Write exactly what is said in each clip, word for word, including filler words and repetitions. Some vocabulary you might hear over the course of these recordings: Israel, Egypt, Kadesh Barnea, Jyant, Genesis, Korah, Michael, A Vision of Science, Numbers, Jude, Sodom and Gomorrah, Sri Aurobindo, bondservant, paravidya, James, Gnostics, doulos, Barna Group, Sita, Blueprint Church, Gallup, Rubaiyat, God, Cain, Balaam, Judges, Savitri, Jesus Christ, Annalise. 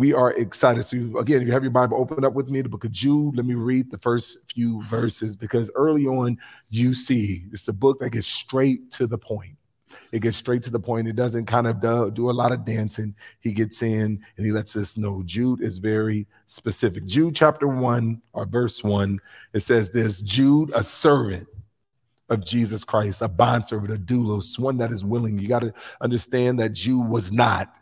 We are excited. So you, again, if you have your Bible, open up with me, the book of Jude. Let me read the first few verses, because early on you see it's a book that gets straight to the point. It gets straight to the point. It doesn't kind of do, do a lot of dancing. He gets in and he lets us know. Jude is very specific. Jude chapter one or verse one, it says this: Jude, a servant of Jesus Christ, a bondservant, a doulos, one that is willing. You got to understand that Jude was not.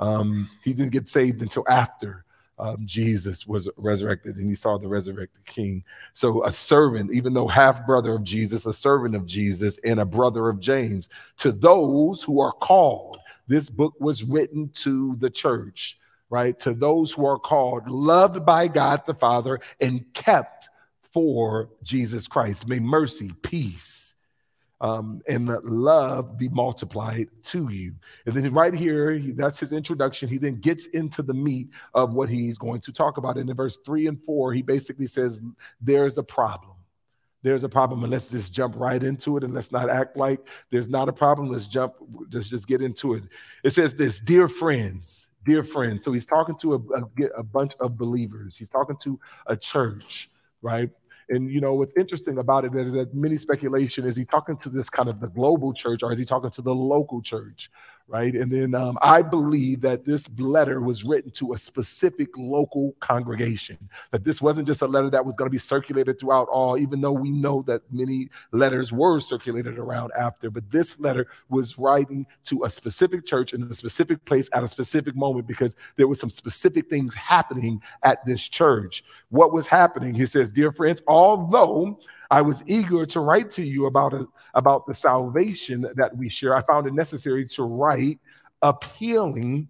Um, he didn't get saved until after um, Jesus was resurrected and he saw the resurrected King. So a servant, even though half brother of Jesus, a servant of Jesus and a brother of James, to those who are called. This book was written to the church, right? To those who are called, loved by God the Father and kept for Jesus Christ. May mercy, peace, Um, and let love be multiplied to you. And then right here, he, that's his introduction. He then gets into the meat of what he's going to talk about. And in verse three and four, he basically says, there's a problem. There's a problem. And let's just jump right into it. And let's not act like there's not a problem. Let's jump. Let's just get into it. It says this: dear friends, dear friends. So he's talking to a, a, a bunch of believers. He's talking to a church, right? And, you know, what's interesting about it is that many speculation, is he talking to this kind of the global church, or is he talking to the local church, right? And then um, I believe that this letter was written to a specific local congregation, that this wasn't just a letter that was going to be circulated throughout all, even though we know that many letters were circulated around after. But this letter was writing to a specific church in a specific place at a specific moment, because there were some specific things happening at this church. What was happening? He says, dear friends, although I was eager to write to you about, a, about the salvation that we share, I found it necessary to write appealing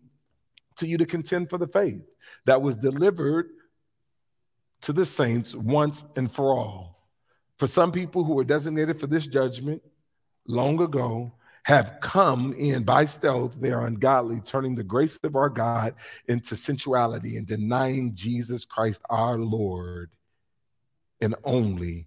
to you to contend for the faith that was delivered to the saints once and for all. For some people who were designated for this judgment long ago have come in by stealth. They are ungodly, turning the grace of our God into sensuality and denying Jesus Christ our Lord and only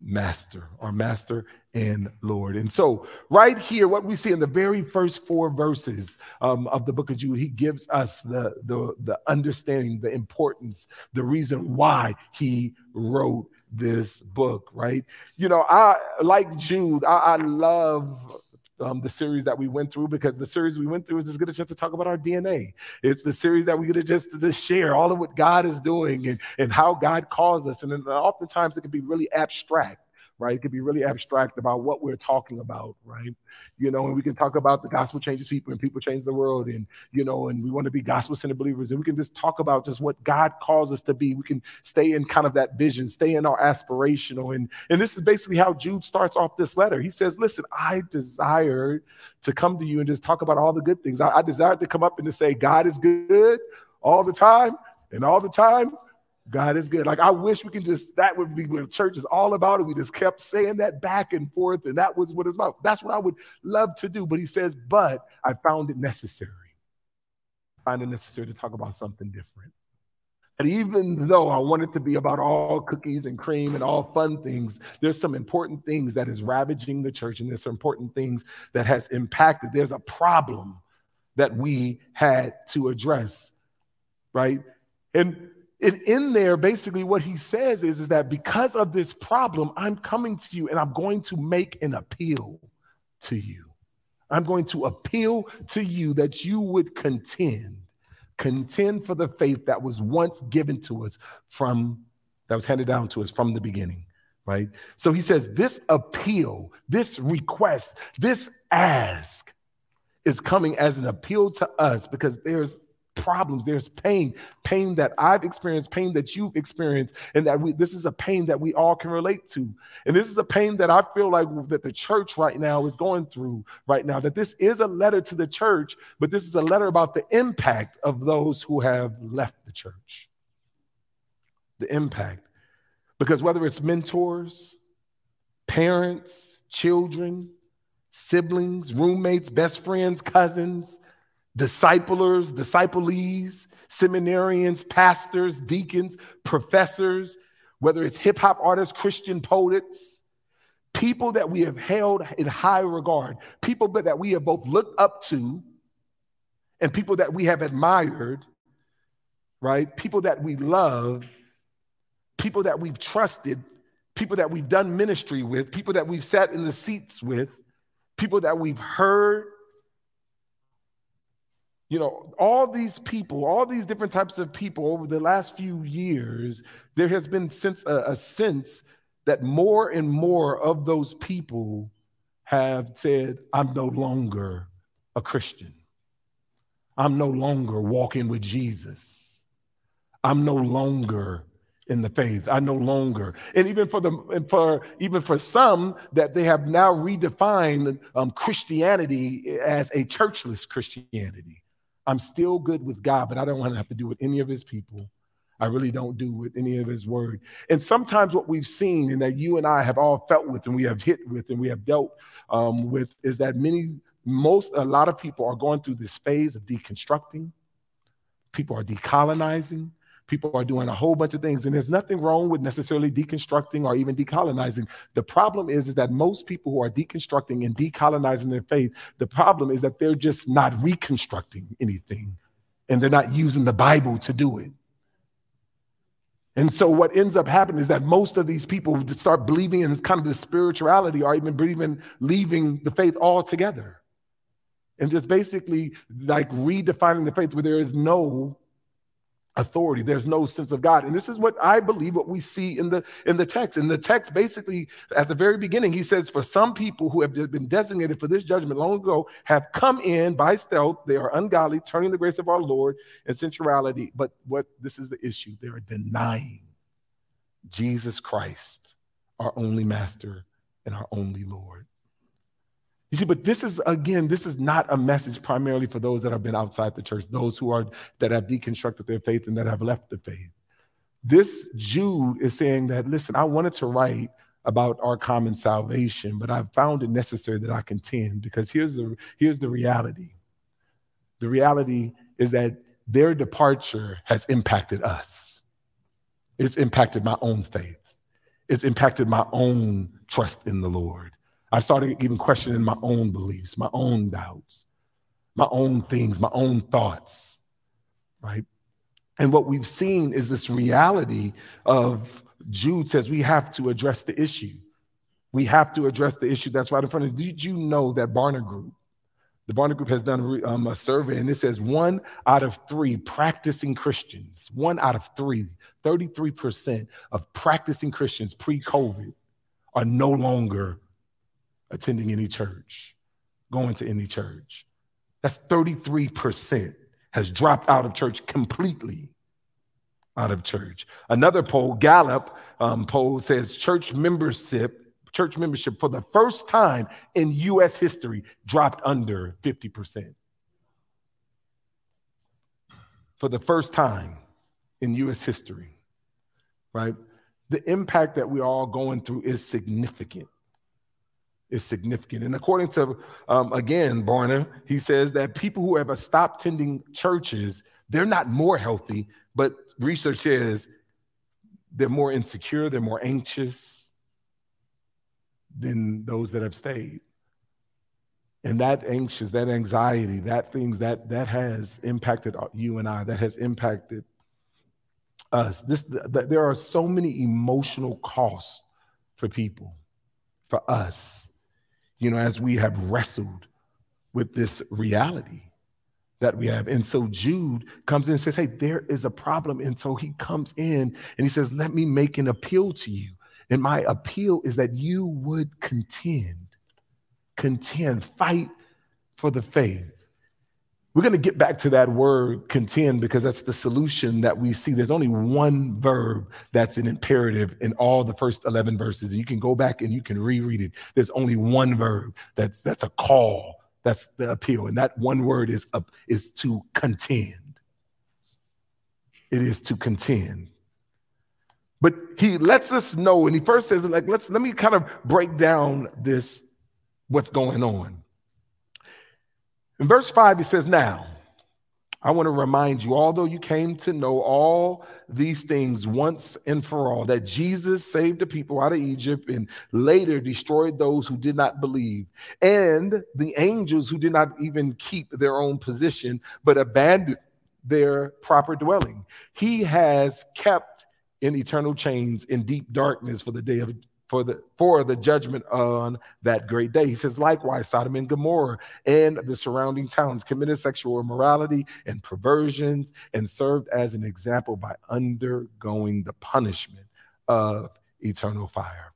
Master, our Master and Lord. And so right here, what we see in the very first four verses um, of the book of Jude, he gives us the, the, the understanding, the importance, the reason why he wrote this book, right? You know, I like Jude. I, I love Um, the series that we went through, because the series we went through is just get a chance to talk about our D N A. It's the series that we get a chance to just share all of what God is doing and, and how God calls us. And then oftentimes it can be really abstract, right? It can be really abstract about what we're talking about, right? You know, and we can talk about the gospel changes people and people change the world, and, you know, and we want to be gospel-centered believers. And we can just talk about just what God calls us to be. We can stay in kind of that vision, stay in our aspirational. And, and this is basically how Jude starts off this letter. He says, listen, I desired to come to you and just talk about all the good things. I, I desired to come up and to say, God is good all the time, and all the time, God is good. Like, I wish we could just, that would be what church is all about. And we just kept saying that back and forth. And that was what it was about. That's what I would love to do. But he says, but I found it necessary. I find it necessary to talk about something different. And even though I want it to be about all cookies and cream and all fun things, there's some important things that is ravaging the church. And there's some important things that has impacted. There's a problem that we had to address, right? And And in there, basically what he says is, is that because of this problem, I'm coming to you and I'm going to make an appeal to you. I'm going to appeal to you that you would contend, contend for the faith that was once given to us from, that was handed down to us from the beginning, right? So he says this appeal, this request, this ask is coming as an appeal to us, because there's problems, there's pain, pain that I've experienced, pain that you've experienced, and that we, this is a pain that we all can relate to. And this is a pain that I feel like that the church right now is going through right now, that this is a letter to the church, but this is a letter about the impact of those who have left the church. The impact. Because whether it's mentors, parents, children, siblings, roommates, best friends, cousins, disciplers, disciplees, seminarians, pastors, deacons, professors, whether it's hip hop artists, Christian poets, people that we have held in high regard, people that we have both looked up to and people that we have admired, right? People that we love, people that we've trusted, people that we've done ministry with, people that we've sat in the seats with, people that we've heard. You know, all these people, all these different types of people over the last few years, there has been since a, a sense that more and more of those people have said, I'm no longer a Christian. I'm no longer walking with Jesus. I'm no longer in the faith. I no longer. And even for the and for even for some that they have now redefined um, Christianity as a churchless Christianity. I'm still good with God, but I don't want to have to do with any of his people. I really don't do with any of his word. And sometimes what we've seen and that you and I have all felt with and we have hit with and we have dealt um, with is that many, most, a lot of people are going through this phase of deconstructing. People are decolonizing. People are doing a whole bunch of things. And there's nothing wrong with necessarily deconstructing or even decolonizing. The problem is, is that most people who are deconstructing and decolonizing their faith, the problem is that they're just not reconstructing anything and they're not using the Bible to do it. And so what ends up happening is that most of these people start believing in kind of the spirituality or even believing, leaving the faith altogether. And just basically like redefining the faith where there is no authority. There's no sense of God. And this is what I believe what we see in the in the text. In the text, basically, at the very beginning, he says, for some people who have been designated for this judgment long ago have come in by stealth. They are ungodly, turning the grace of our Lord and sensuality. But what this is the issue. They are denying Jesus Christ, our only master and our only Lord. You see, but this is, again, this is not a message primarily for those that have been outside the church, those who are, that have deconstructed their faith and that have left the faith. This Jude is saying that, listen, I wanted to write about our common salvation, but I found it necessary that I contend because here's the, here's the reality. The reality is that their departure has impacted us. It's impacted my own faith. It's impacted my own trust in the Lord. I started even questioning my own beliefs, my own doubts, my own things, my own thoughts, right? And what we've seen is this reality of Jude says we have to address the issue. We have to address the issue that's right in front of us. Did you know that Barna Group, the Barna Group has done um, a survey, and it says one out of three practicing Christians, one out of three, thirty-three percent of practicing Christians pre-COVID are no longer attending any church, going to any church. That's thirty-three percent has dropped out of church completely out of church. Another poll, Gallup um, poll says church membership, church membership for the first time in U S history dropped under fifty percent. For the first time in U S history, right? The impact that we're all going through is significant. is significant. And according to, um, again, Barna, he says that people who have stopped attending churches, they're not more healthy, but research says they're more insecure, they're more anxious than those that have stayed. And that anxious, that anxiety, that things that that has impacted you and I, that has impacted us. This, th- th- there are so many emotional costs for people, for us, you know, as we have wrestled with this reality that we have. And so Jude comes in and says, hey, there is a problem. And so he comes in and he says, let me make an appeal to you. And my appeal is that you would contend, contend, fight for the faith. We're going to get back to that word contend because that's the solution that we see. There's only one verb that's an imperative in all the first eleven verses. And you can go back and you can reread it. There's only one verb that's that's a call. That's the appeal. And that one word is, uh, is to contend. It is to contend. But he lets us know, and he first says, like, let's let me kind of break down this, what's going on. In verse five, it says, now, I want to remind you, although you came to know all these things once and for all, that Jesus saved the people out of Egypt and later destroyed those who did not believe, and the angels who did not even keep their own position, but abandoned their proper dwelling. He has kept in eternal chains in deep darkness for the day of for the for the judgment on that great day. He says, likewise, Sodom and Gomorrah and the surrounding towns committed sexual immorality and perversions and served as an example by undergoing the punishment of eternal fire.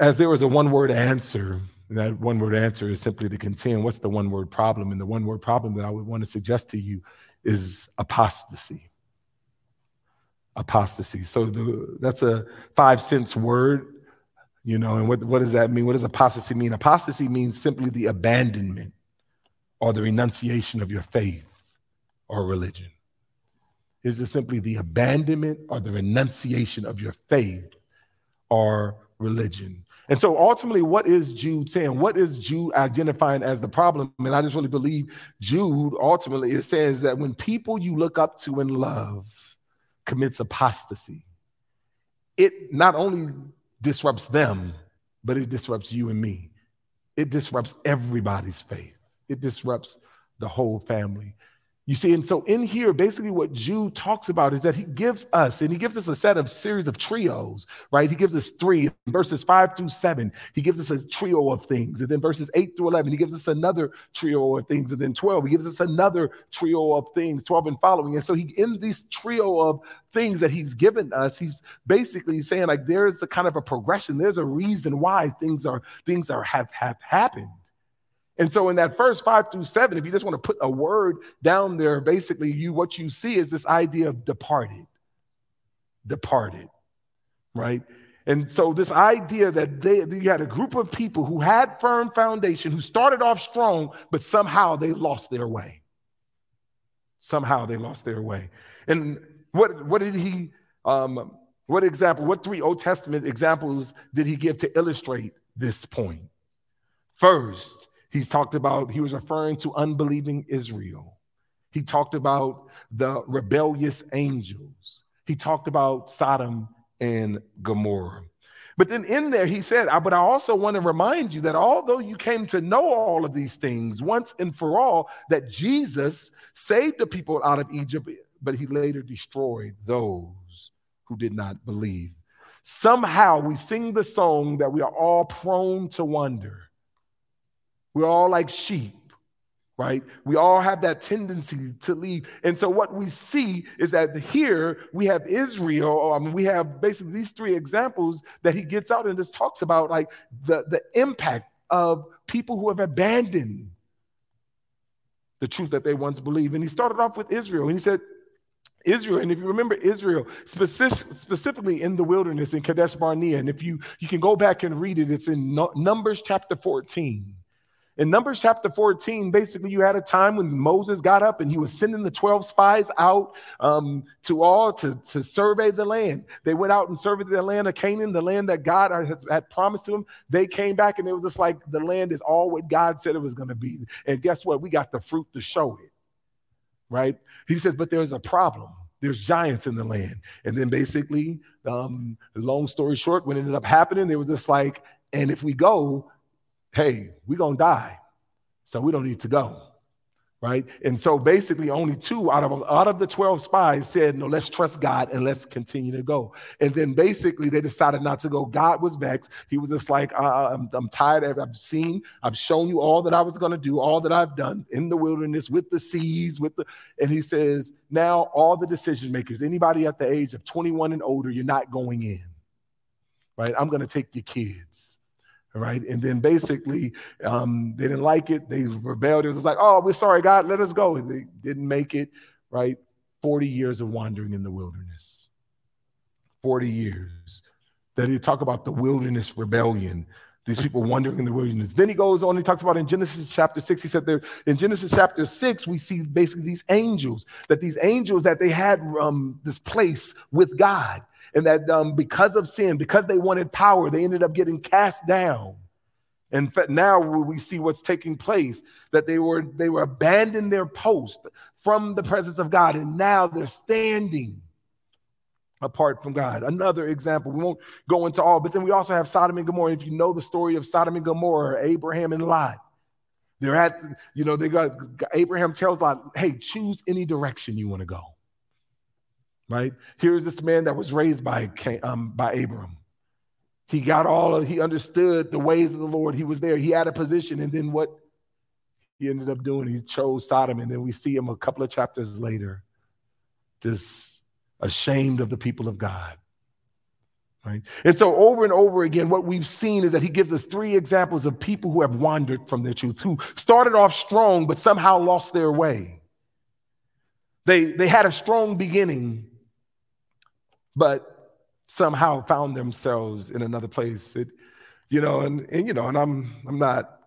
As there was a one-word answer, and that one-word answer is simply to contend, what's the one-word problem? And the one-word problem that I would want to suggest to you is apostasy. Apostasy. So the, that's a five cents word, you know, and what, what does that mean? What does apostasy mean? Apostasy means simply the abandonment or the renunciation of your faith or religion. It's just simply the abandonment or the renunciation of your faith or religion. And so ultimately, what is Jude saying? What is Jude identifying as the problem? And I just really believe Jude ultimately it says that when people you look up to and love commits apostasy, it not only disrupts them, but it disrupts you and me. It disrupts everybody's faith. It disrupts the whole family. You see, and so in here, basically what Jude talks about is that he gives us, and he gives us a set of series of trios, right? He gives us three, verses five through seven, he gives us a trio of things. And then verses eight through eleven, he gives us another trio of things. And then twelve, he gives us another trio of things, twelve and following. And so he, in this trio of things that he's given us, he's basically saying like, there's a kind of a progression. There's a reason why things are, things are, have, have happened. And so in that first five through seven, if you just want to put a word down there, basically you what you see is this idea of departed, departed, right? And so this idea that they you had a group of people who had firm foundation, who started off strong, but somehow they lost their way. Somehow they lost their way. And what, what did he, um, what example, what three Old Testament examples did he give to illustrate this point? First, he's talked about, he was referring to unbelieving Israel. He talked about the rebellious angels. He talked about Sodom and Gomorrah. But then in there, he said, but I also want to remind you that although you came to know all of these things once and for all, that Jesus saved the people out of Egypt, but he later destroyed those who did not believe. Somehow we sing the song that we are all prone to wonder. We're all like sheep, right? We all have that tendency to leave. And so what we see is that here we have Israel, or I mean, we have basically these three examples that he gets out and just talks about like the, the impact of people who have abandoned the truth that they once believed. And he started off with Israel and he said, Israel, and if you remember Israel, specific, specifically in the wilderness in Kadesh Barnea, and if you, you can go back and read it, it's in Numbers chapter fourteen. In Numbers chapter fourteen, basically you had a time when Moses got up and he was sending the twelve spies out um, to all to, to survey the land. They went out and surveyed the land of Canaan, the land that God had, had promised to them. They came back and it was just like the land is all what God said it was going to be. And guess what? We got the fruit to show it, right? He says, but there's a problem. There's giants in the land. And then basically, um, long story short, what ended up happening, they were just like, and if we go, hey, we're going to die, so we don't need to go, right? And so basically only two out of out of the twelve spies said, no, let's trust God and let's continue to go. And then basically they decided not to go. God was vexed. He was just like, uh, I'm, I'm tired. Of, I've seen, I've shown you all that I was going to do, all that I've done in the wilderness, with the seas, with the, and he says, now all the decision makers, anybody at the age of twenty-one and older, you're not going in, right? I'm going to take your kids. Right. And then basically um, they didn't like it. They rebelled. It was like, oh, we're sorry, God, let us go. And they didn't make it. Right. forty years of wandering in the wilderness. forty years. Then he talk about the wilderness rebellion. These people wandering in the wilderness. Then he goes on, he talks about in Genesis chapter six, he said there, in Genesis chapter six, we see basically these angels, that these angels that they had um, this place with God. And that um, because of sin, because they wanted power, they ended up getting cast down. And now we see what's taking place, that they were they were abandoned their post from the presence of God. And now they're standing apart from God. Another example, we won't go into all, but then we also have Sodom and Gomorrah. If you know the story of Sodom and Gomorrah, Abraham and Lot, They're at, you know, they got, Abraham tells Lot, hey, choose any direction you want to go. Right? Here's this man that was raised by um, by Abram. He got all, he understood the ways of the Lord. He was there. He had a position. And then what he ended up doing, he chose Sodom. And then we see him a couple of chapters later, just ashamed of the people of God. Right? And so over and over again, what we've seen is that he gives us three examples of people who have wandered from their truth, who started off strong, but somehow lost their way. They, they had a strong beginning, but somehow found themselves in another place. It, you know, and, and you know, and I'm, I'm not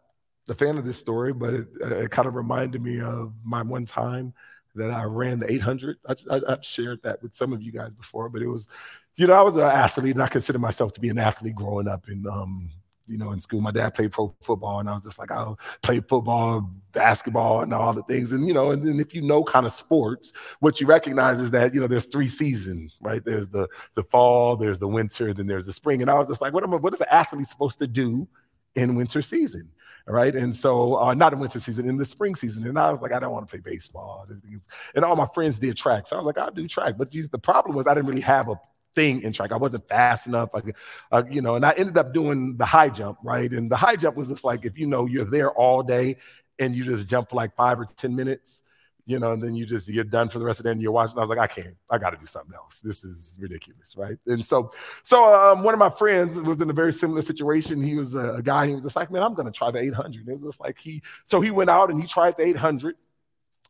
a fan of this story, but it, it kind of reminded me of my one time that I ran the eight hundred. I, I, I've shared that with some of you guys before, but it was, you know, I was an athlete, and I consider myself to be an athlete growing up in, um, you know, in school. My dad played pro football, and I was just like, I'll play football, basketball, and all the things. And, you know, and then if you know kind of sports, what you recognize is that, you know, there's three seasons, right? There's the the fall, there's the winter, then there's the spring. And I was just like, what am I, what is an athlete supposed to do in winter season? Right. And so uh, not in winter season, in the spring season. And I was like, I don't want to play baseball. And all my friends did track. So I was like, I'll do track. But geez, the problem was I didn't really have a thing in track. I wasn't fast enough. I, uh, you know, and I ended up doing the high jump. Right. And the high jump was just like, if you know, you're there all day and you just jump for like five or ten minutes, you know, and then you just, you're done for the rest of the day and you're watching. I was like, I can't, I got to do something else. This is ridiculous. Right. And so, so um, one of my friends was in a very similar situation. He was a, a guy, he was just like, man, I'm going to try the eight hundred. And it was just like he, so he went out and he tried the eight hundred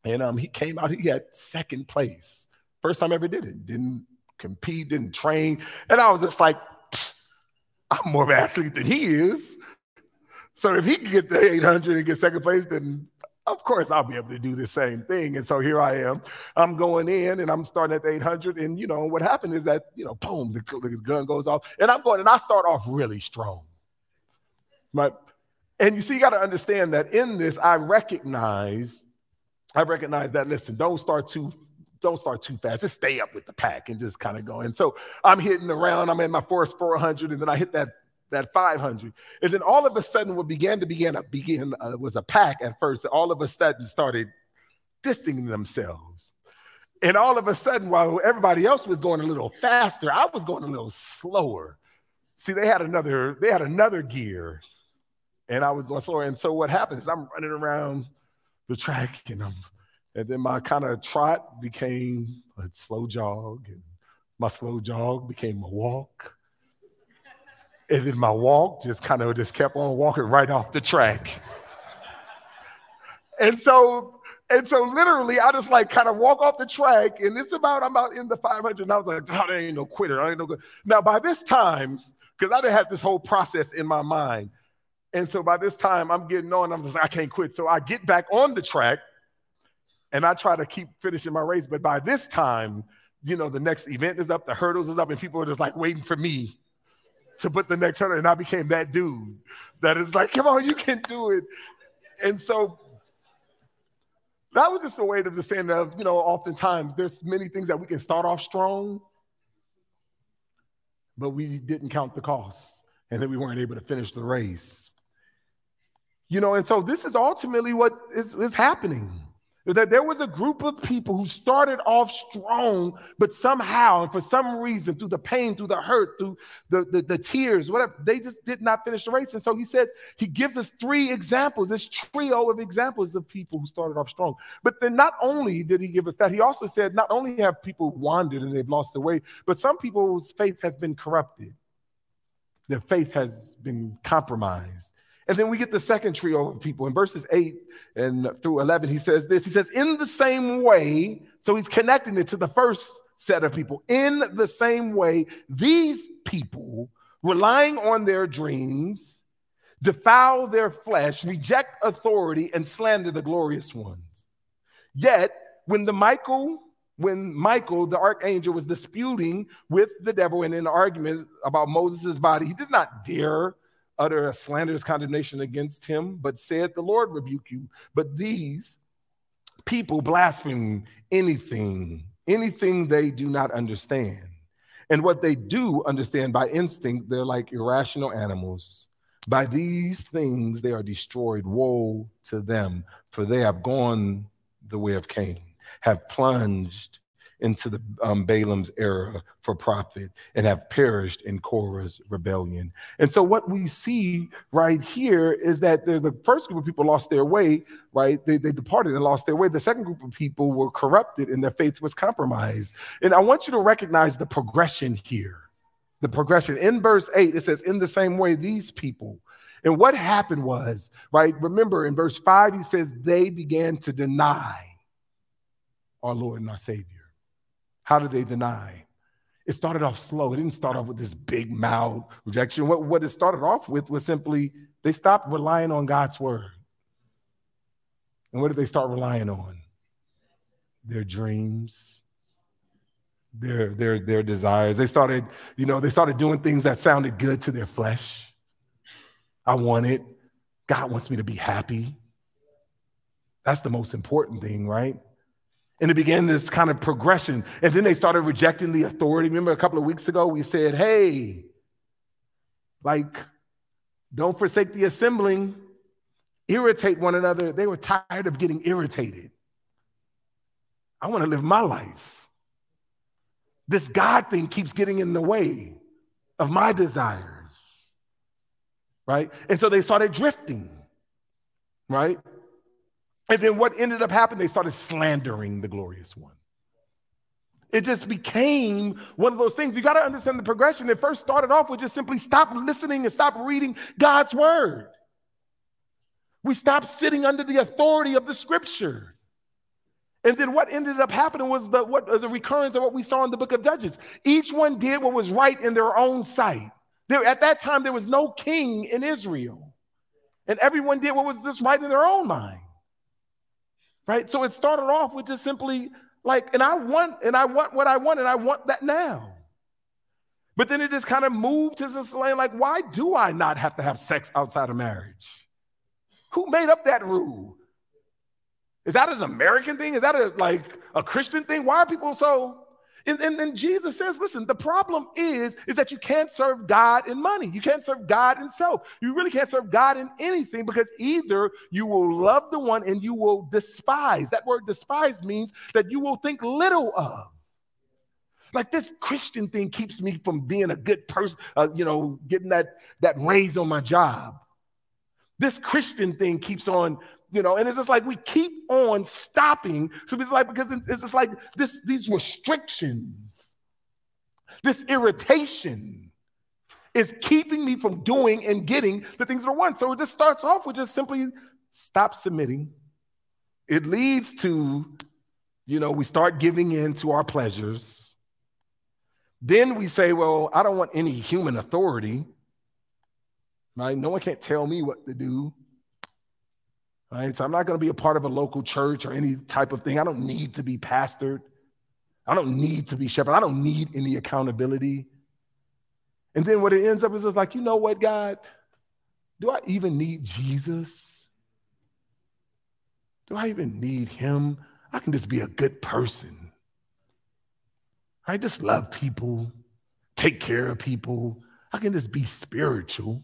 and um, he came out, he had second place. First time I ever did it. Didn't compete, didn't train. And I was just like, I'm more of an athlete than he is. So if he can get the eight hundred and get second place, then of course I'll be able to do the same thing. And so here I am, I'm going in and I'm starting at the eight hundred. And you know, what happened is that, you know, boom, the, the gun goes off and I'm going and I start off really strong. Right? And you see, you got to understand that in this, I recognize, I recognize that, listen, don't start too Don't start too fast. Just stay up with the pack and just kind of go. And so I'm hitting around. I'm in my first four hundred, and then I hit that that five hundred. And then all of a sudden, what began to begin a, begin uh, was a pack at first. All of a sudden, started distancing themselves. And all of a sudden, while everybody else was going a little faster, I was going a little slower. See, they had another they had another gear, and I was going slower. And so what happens is I'm running around the track, and I'm. And then my kind of trot became a slow jog, and my slow jog became a walk. And then my walk just kind of just kept on walking right off the track. and so, and so literally, I just like kind of walk off the track, and it's about, I'm about in the five hundred, and I was like, oh, there ain't no quitter, I ain't no good. Now, by this time, because I didn't have this whole process in my mind, and so by this time, I'm getting on, I'm just like, I can't quit. So I get back on the track, and I try to keep finishing my race. But by this time, you know, the next event is up, the hurdles is up, and people are just like waiting for me to put the next hurdle. And I became that dude that is like, come on, you can do it. And so that was just a way of just saying that, you know, oftentimes there's many things that we can start off strong, but we didn't count the cost, and then we weren't able to finish the race. You know, and so this is ultimately what is, is happening. That there was a group of people who started off strong, but somehow and for some reason, through the pain, through the hurt, through the, the, the tears, whatever, they just did not finish the race. And so he says, he gives us three examples, this trio of examples of people who started off strong. But then not only did he give us that, he also said, not only have people wandered and they've lost their way, but some people's faith has been corrupted. Their faith has been compromised. And then we get the second trio of people in verses eight and through eleven. He says this, he says, in the same way. So he's connecting it to the first set of people. In the same way, these people, relying on their dreams, defile their flesh, reject authority, and slander the glorious ones. Yet when the Michael, when Michael, the archangel, was disputing with the devil and in an argument about Moses' body, he did not dare utter a slanderous condemnation against him, but said, the Lord rebuke you. But these people blaspheme anything, anything they do not understand. And what they do understand by instinct, they're like irrational animals. By these things they are destroyed. Woe to them, for they have gone the way of Cain, have plunged into the um, Balaam's error for profit, and have perished in Korah's rebellion. And so what we see right here is that there's the first group of people lost their way, right? They, they departed and lost their way. The second group of people were corrupted and their faith was compromised. And I want you to recognize the progression here, the progression. In verse eight, it says, in the same way, these people. And what happened was, right, remember in verse five, he says, they began to deny our Lord and our Savior. How did they deny? It started off slow. It didn't start off with this big mouth rejection. What, what it started off with was simply they stopped relying on God's word. And what did they start relying on? Their dreams, their, their, their desires. They started, you know, they started doing things that sounded good to their flesh. I want it. God wants me to be happy. That's the most important thing, right? And it began this kind of progression. And then they started rejecting the authority. Remember a couple of weeks ago, we said, hey, like, don't forsake the assembling, irritate one another. They were tired of getting irritated. I want to live my life. This God thing keeps getting in the way of my desires, right? And so they started drifting, right? And then what ended up happening, they started slandering the glorious one. It just became one of those things. You got to understand the progression. It first started off with just simply stop listening and stop reading God's word. We stopped sitting under the authority of the scripture. And then what ended up happening was the, what was a recurrence of what we saw in the book of Judges. Each one did what was right in their own sight. There, at that time, there was no king in Israel. And everyone did what was just right in their own mind. Right? So it started off with just simply like, and I want, and I want what I want, and I want that now. But then it just kind of moved to this lane, like, why do I not have to have sex outside of marriage? Who made up that rule? Is that an American thing? Is that a, like a Christian thing? Why are people so? And, and, and Jesus says, listen, the problem is, is that you can't serve God in money. You can't serve God in self. You really can't serve God in anything, because either you will love the one and you will despise. That word despise means that you will think little of. Like, this Christian thing keeps me from being a good person, uh, you know, getting that, that raise on my job. This Christian thing keeps on, you know, and it's just like we keep on stopping. So it's like, because it's just like this, these restrictions, this irritation is keeping me from doing and getting the things that I want. So it just starts off with just simply stop submitting. It leads to, you know, we start giving in to our pleasures. Then we say, well, I don't want any human authority, right? No one can't tell me what to do. Right? So I'm not going to be a part of a local church or any type of thing. I don't need to be pastored. I don't need to be shepherded. I don't need any accountability. And then what it ends up is just like, you know what, God? Do I even need Jesus? Do I even need him? I can just be a good person. I just love people, take care of people. I can just be spiritual.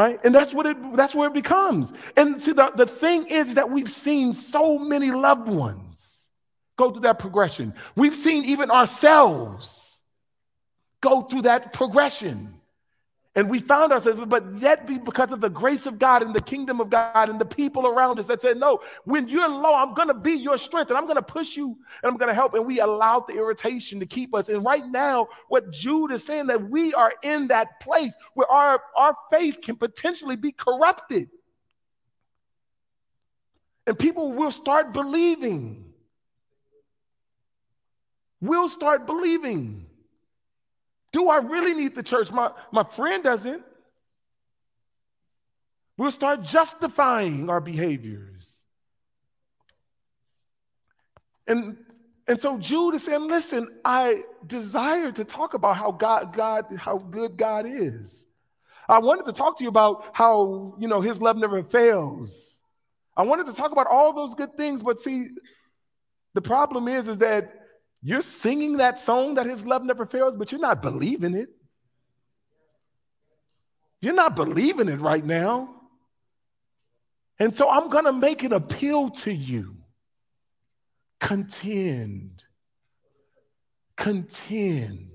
Right? And that's what it, that's where it becomes. And see, the, the thing is that we've seen so many loved ones go through that progression. We've seen even ourselves go through that progression. And we found ourselves, but yet be because of the grace of God and the kingdom of God and the people around us that said, no, when you're low, I'm going to be your strength, and I'm going to push you, and I'm going to help. And we allowed the irritation to keep us. And right now, what Jude is saying, that we are in that place where our, our faith can potentially be corrupted. And people will start believing. We'll start believing. Do I really need the church? My, my friend doesn't. We'll start justifying our behaviors. And, and so Jude is saying, listen, I desire to talk about how God, God, how good God is. I wanted to talk to you about how, you know, his love never fails. I wanted to talk about all those good things, but see, the problem is, is that you're singing that song that his love never fails, but you're not believing it. You're not believing it right now. And so I'm going to make an appeal to you. Contend. Contend.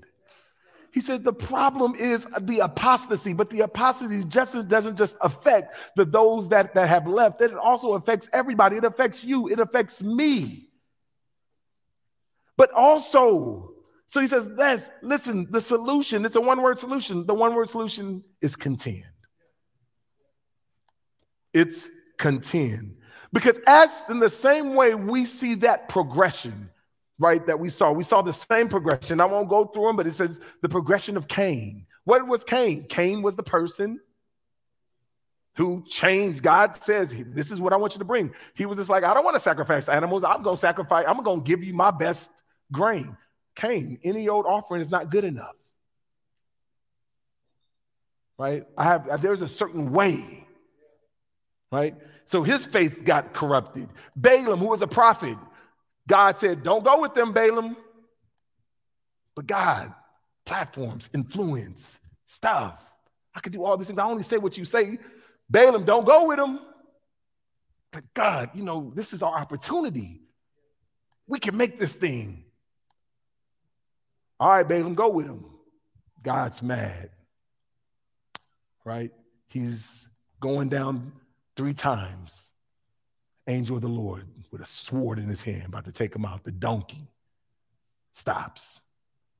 He said the problem is the apostasy, but the apostasy just doesn't just affect the those that, that have left. It also affects everybody. It affects you. It affects me. But also, so he says, this, listen, the solution, it's a one-word solution. The one-word solution is contend. It's contend. Because as in the same way we see that progression, right, that we saw. We saw the same progression. I won't go through them, but it says the progression of Cain. What was Cain? Cain was the person who changed. God says, this is what I want you to bring. He was just like, I don't want to sacrifice animals. I'm going to sacrifice. I'm going to give you my best grain. Cain, any old offering is not good enough. Right? I have. There's a certain way. Right? So his faith got corrupted. Balaam, who was a prophet, God said, don't go with them, Balaam. But God, platforms, influence, stuff. I could do all these things. I only say what you say. Balaam, don't go with them. But God, you know, this is our opportunity. We can make this thing. All right, Balaam, go with him. God's mad, right? He's going down three times. Angel of the Lord with a sword in his hand, about to take him out. The donkey stops.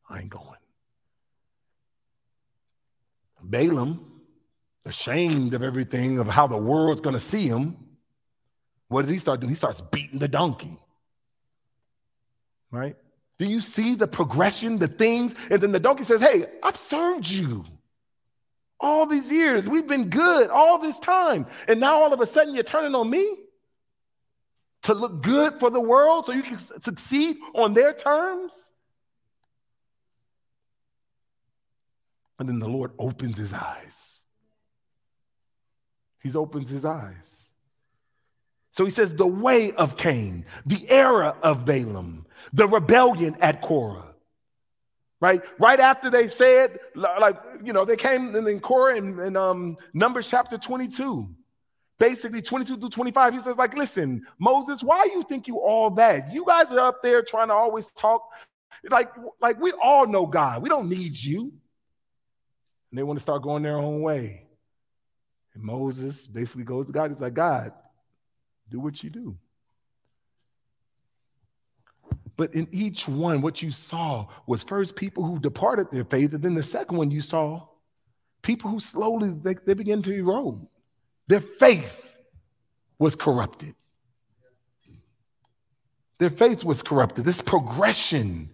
I ain't going. Balaam, ashamed of everything, of how the world's going to see him, what does he start doing? He starts beating the donkey. Right? Do you see the progression, the things? And then the donkey says, hey, I've served you. All these years, we've been good all this time. And now all of a sudden you're turning on me? To look good for the world so you can succeed on their terms? And then the Lord opens his eyes. He opens his eyes. So he says the way of Cain, the era of Balaam, the rebellion at Korah. Right, right after they said, like, you know, they came in Korah in, in um, Numbers chapter twenty-two. Basically, twenty-two through twenty-five, he says, like, listen, Moses, why you think you all that? You guys are up there trying to always talk. Like, like we all know God. We don't need you. And they want to start going their own way. And Moses basically goes to God. He's like, God, do what you do. But in each one, what you saw was first people who departed their faith. And then the second one you saw, people who slowly, they, they began to erode. Their faith was corrupted. Their faith was corrupted. This progression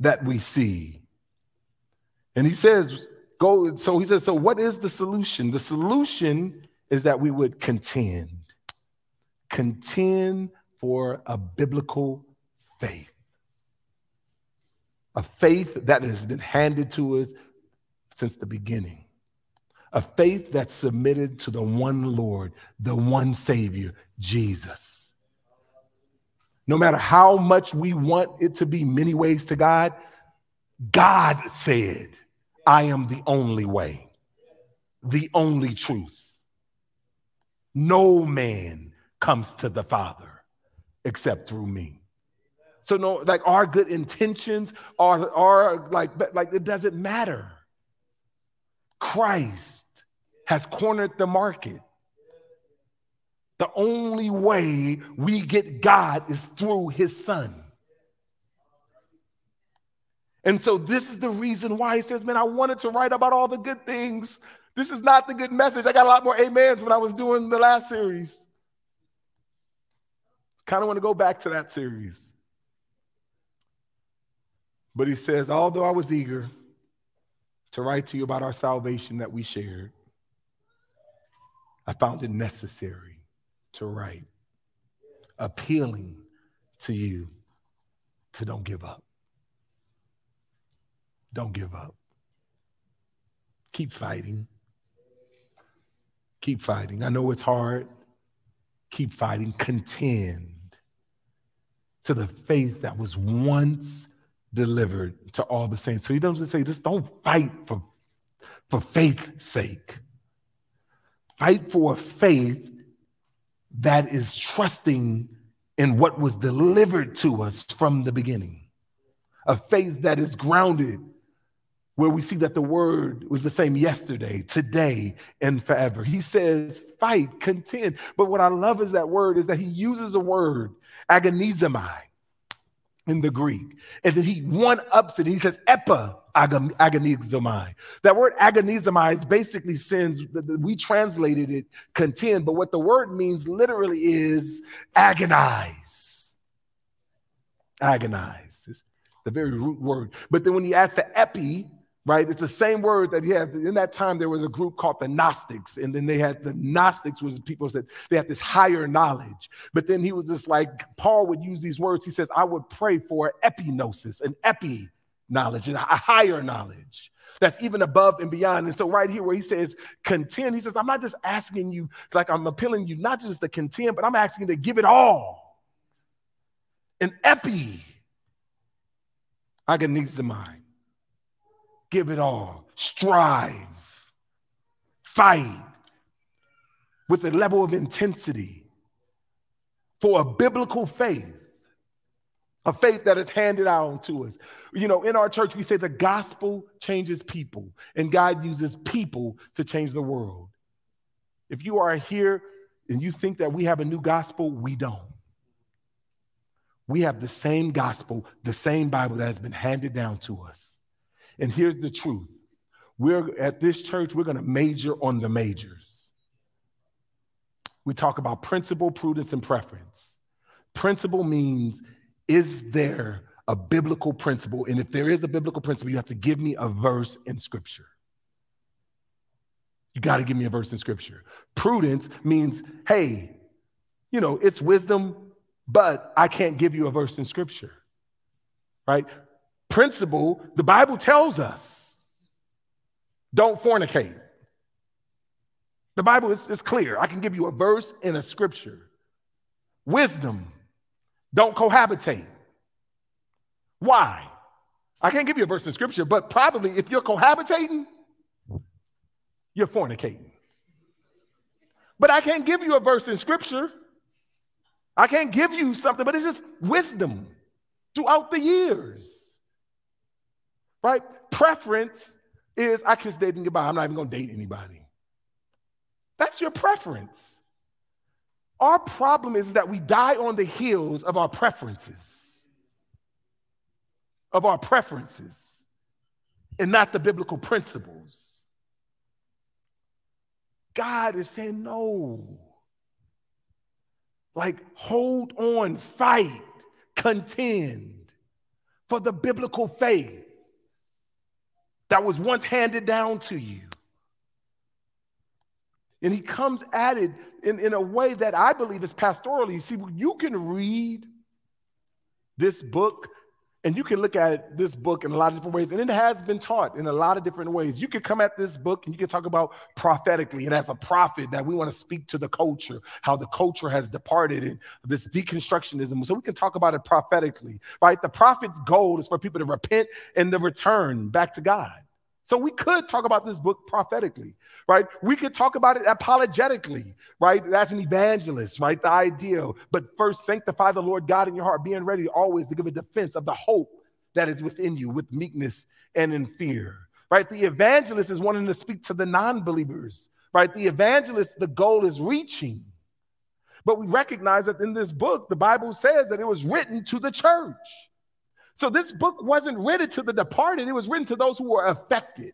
that we see. And he says, go, so he says, so what is the solution? The solution is that we would contend. Contend for a biblical faith. A faith that has been handed to us since the beginning. A faith that's submitted to the one Lord, the one Savior, Jesus. No matter how much we want it to be many ways to God, God said, I am the only way, the only truth. No man comes to the Father except through me. So no, like our good intentions are, are like, like it doesn't matter. Christ has cornered the market. The only way we get God is through his son. And so this is the reason why he says, man, I wanted to write about all the good things. This is not the good message. I got a lot more amens when I was doing the last series. Kind of want to go back to that series. But he says, although I was eager to write to you about our salvation that we shared, I found it necessary to write, appealing to you to don't give up. Don't give up. Keep fighting. Keep fighting. I know it's hard. Keep fighting. Contend to the faith that was once delivered to all the saints. So he doesn't say, just don't fight for, for faith's sake. Fight for a faith that is trusting in what was delivered to us from the beginning. A faith that is grounded where we see that the word was the same yesterday, today, and forever. He says, fight, contend. But what I love is that word is that he uses a word, agonizomai, in the Greek. And then he one-ups it. He says, epa agonizomai. That word agonizomai is basically sins. We translated it contend, but what the word means literally is agonize. Agonize is the very root word. But then when he adds the epi, right? It's the same word that he has. In that time, there was a group called the Gnostics, and then they had the Gnostics was people that they had this higher knowledge. But then he was just like, Paul would use these words. He says, I would pray for epinosis, an epi knowledge, and a higher knowledge that's even above and beyond. And so right here where he says contend, he says, I'm not just asking you, like I'm appealing you, not just to contend, but I'm asking you to give it all. An epi, agonizomai. Give it all, strive, fight with a level of intensity for a biblical faith, a faith that is handed out to us. You know, in our church, we say the gospel changes people and God uses people to change the world. If you are here and you think that we have a new gospel, we don't. We have the same gospel, the same Bible that has been handed down to us. And here's the truth. We're at this church, we're going to major on the majors. We talk about principle, prudence, and preference. Principle means, is there a biblical principle? And if there is a biblical principle, you have to give me a verse in scripture. You got to give me a verse in scripture. Prudence means, hey, you know, it's wisdom, but I can't give you a verse in scripture, right? Principle, the Bible tells us, don't fornicate. The Bible is, is clear. I can give you a verse in a scripture. Wisdom, don't cohabitate. Why? I can't give you a verse in scripture, but probably if you're cohabitating, you're fornicating. But I can't give you a verse in scripture. I can't give you something, but it's just wisdom throughout the years. Right? Preference is, I kiss dating goodbye. I'm not even going to date anybody. That's your preference. Our problem is that we die on the heels of our preferences, of our preferences, and not the biblical principles. God is saying, no. Like, hold on, fight, contend for the biblical faith that was once handed down to you. And he comes at it in, in a way that I believe is pastorally. See, you can read this book and you can look at this book in a lot of different ways. And it has been taught in a lot of different ways. You can come at this book and you can talk about prophetically and as a prophet that we want to speak to the culture, how the culture has departed and this deconstructionism. So we can talk about it prophetically, right? The prophet's goal is for people to repent and to return back to God. So we could talk about this book prophetically, right? We could talk about it apologetically, right? As an evangelist, right? The ideal, but first sanctify the Lord God in your heart, being ready always to give a defense of the hope that is within you with meekness and in fear, right? The evangelist is wanting to speak to the non-believers, right? The evangelist, the goal is reaching. But we recognize that in this book, the Bible says that it was written to the church. So this book wasn't written to the departed. It was written to those who were affected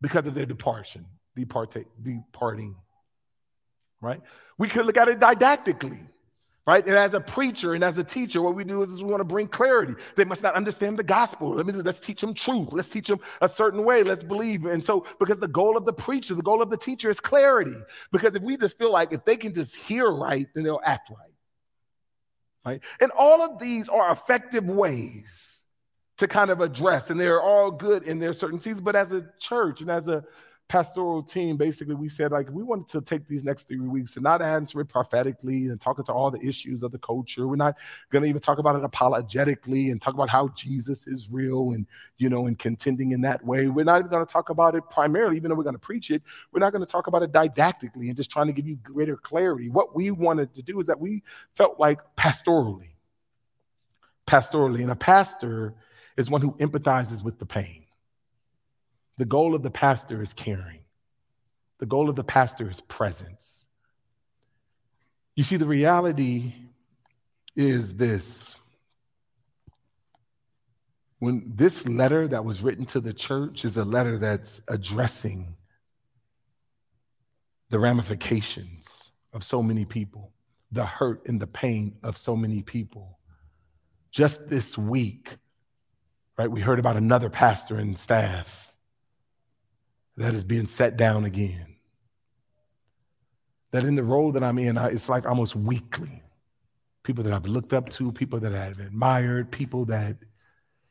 because of their departure, departing, right? We could look at it didactically, right? And as a preacher and as a teacher, what we do is we want to bring clarity. They must not understand the gospel. Let me, let's teach them truth. Let's teach them a certain way. Let's believe. And so because the goal of the preacher, the goal of the teacher is clarity. Because if we just feel like if they can just hear right, then they'll act right. Right? And all of these are effective ways to kind of address, and they're all good in their certainties. But as a church and as a pastoral team, basically, we said, like, we wanted to take these next three weeks and not answer it prophetically and talking to all the issues of the culture. We're not going to even talk about it apologetically and talk about how Jesus is real and, you know, and contending in that way. We're not even going to talk about it primarily, even though we're going to preach it. We're not going to talk about it didactically and just trying to give you greater clarity. What we wanted to do is that we felt like pastorally, pastorally, and a pastor is one who empathizes with the pain. The goal of the pastor is caring. The goal of the pastor is presence. You see, the reality is this. When this letter that was written to the church is a letter that's addressing the ramifications of so many people, the hurt and the pain of so many people. Just this week, right, we heard about another pastor and staff that is being set down again. That in the role that I'm in, I, it's like almost weekly. People that I've looked up to, people that I've admired, people that,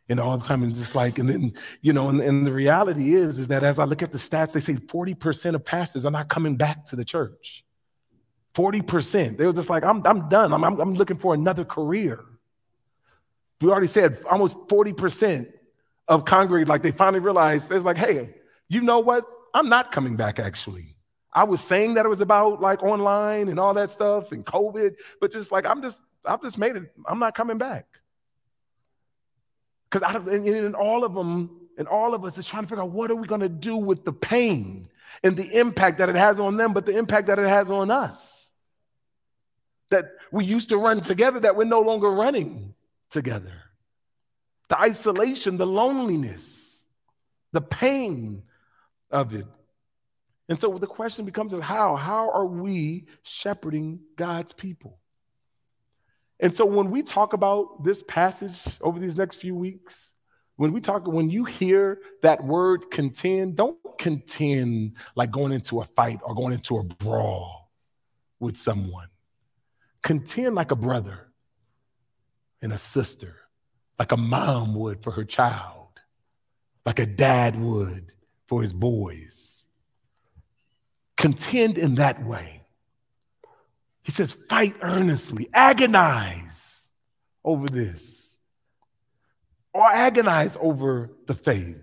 you know, all the time, and just like, and then, you know, and, and the reality is, is that as I look at the stats, they say forty percent of pastors are not coming back to the church. forty percent. They were just like, I'm, I'm done. I'm, I'm, I'm looking for another career. We already said almost forty percent of congregants, like they finally realized, there's like, hey, you know what? I'm not coming back, actually. I was saying that it was about like online and all that stuff and COVID, but just like, I'm just, I've just made it. I'm not coming back. Because I and, and all of them and all of us is trying to figure out what are we going to do with the pain and the impact that it has on them, but the impact that it has on us. That we used to run together, that we're no longer running together. The isolation, the loneliness, the pain of it. And so the question becomes how? How are we shepherding God's people? And so when we talk about this passage over these next few weeks, when we talk, when you hear that word contend, don't contend like going into a fight or going into a brawl with someone. Contend like a brother and a sister, like a mom would for her child, like a dad would for his boys. Contend in that way. He says, fight earnestly, agonize over this, or agonize over the faith.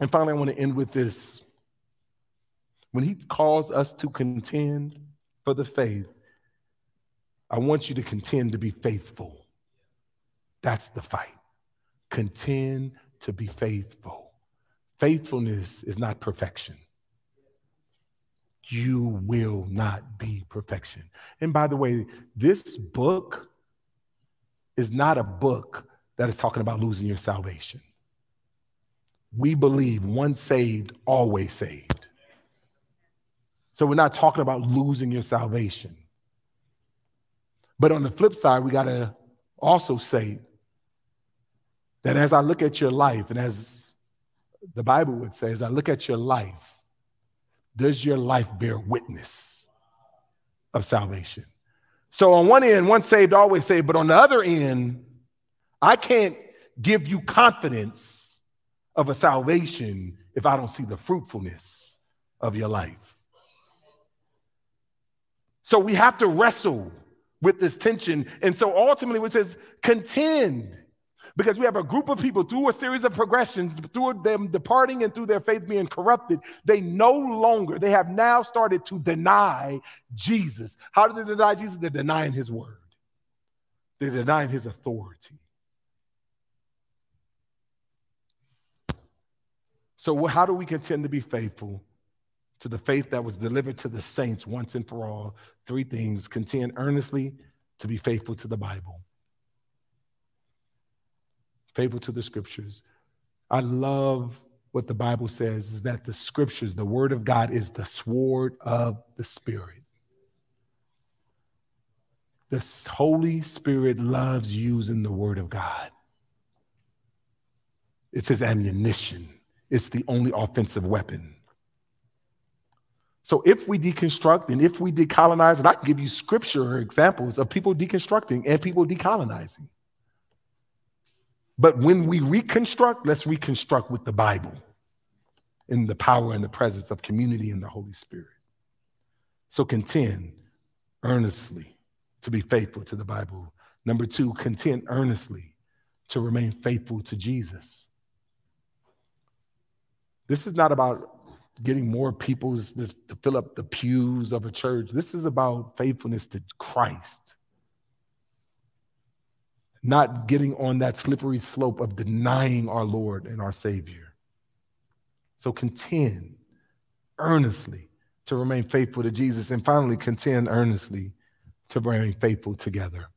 And finally, I want to end with this. When he calls us to contend for the faith, I want you to contend to be faithful. That's the fight. Contend to be faithful. Faithfulness is not perfection. You will not be perfection. And by the way, this book is not a book that is talking about losing your salvation. We believe once saved, always saved. So we're not talking about losing your salvation. But on the flip side, we got to also say that as I look at your life and as the Bible would say, as I look at your life, does your life bear witness of salvation? So on one end, once saved, always saved. But on the other end, I can't give you confidence of a salvation if I don't see the fruitfulness of your life. So we have to wrestle with this tension. And so ultimately it says contend. Because we have a group of people through a series of progressions, through them departing and through their faith being corrupted, they no longer, they have now started to deny Jesus. How do they deny Jesus? They're denying his word. They're denying his authority. So how do we contend to be faithful to the faith that was delivered to the saints once and for all? Three things: contend earnestly to be faithful to the Bible. Faithful to the scriptures. I love what the Bible says is that the scriptures, the word of God, is the sword of the Spirit. The Holy Spirit loves using the word of God. It's his ammunition. It's the only offensive weapon. So if we deconstruct and if we decolonize, and I can give you scripture examples of people deconstructing and people decolonizing. But when we reconstruct, let's reconstruct with the Bible. in the power and the presence of community in the Holy Spirit. So contend earnestly to be faithful to the Bible. Number two, contend earnestly to remain faithful to Jesus. This is not about getting more people to fill up the pews of a church. This is about faithfulness to Christ. Not getting on that slippery slope of denying our Lord and our Savior. So contend earnestly to remain faithful to Jesus. And finally, contend earnestly to remain faithful together.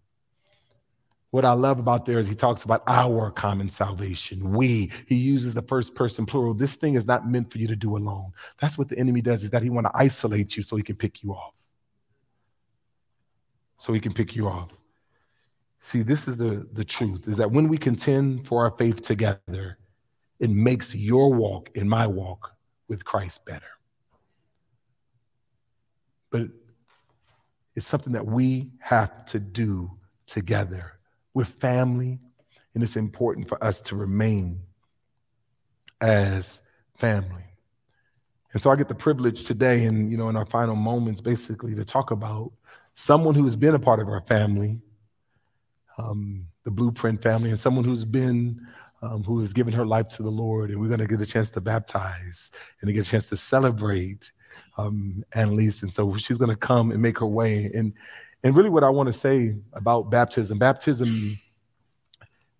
What I love about there is he talks about our common salvation. We, he uses the first person plural. This thing is not meant for you to do alone. That's what the enemy does, is that he wants to isolate you so he can pick you off. So he can pick you off. See, this is the, the truth, is that when we contend for our faith together, it makes your walk and my walk with Christ better. But it's something that we have to do together. We're family, and it's important for us to remain as family. And so I get the privilege today and, you know, in our final moments, basically to talk about someone who has been a part of our family, um, the Blueprint family, and someone who's been, um, who has given her life to the Lord. And we're going to get a chance to baptize and to get a chance to celebrate um, Annalise. And so she's going to come and make her way. And And really what I want to say about baptism, baptism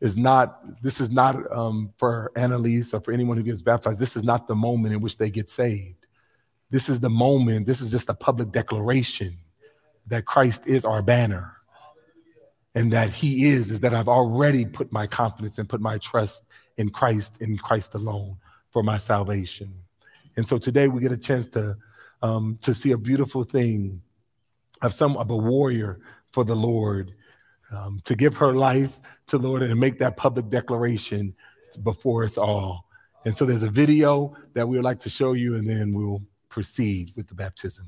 is not, this is not um, for Annalise or for anyone who gets baptized. This is not the moment in which they get saved. This is the moment, this is just a public declaration that Christ is our banner and that he is, is that I've already put my confidence and put my trust in Christ, in Christ alone for my salvation. And so today we get a chance to, um, to see a beautiful thing of some of a warrior for the Lord, um, to give her life to the Lord and make that public declaration before us all. And so there's a video that we would like to show you, and then we'll proceed with the baptism.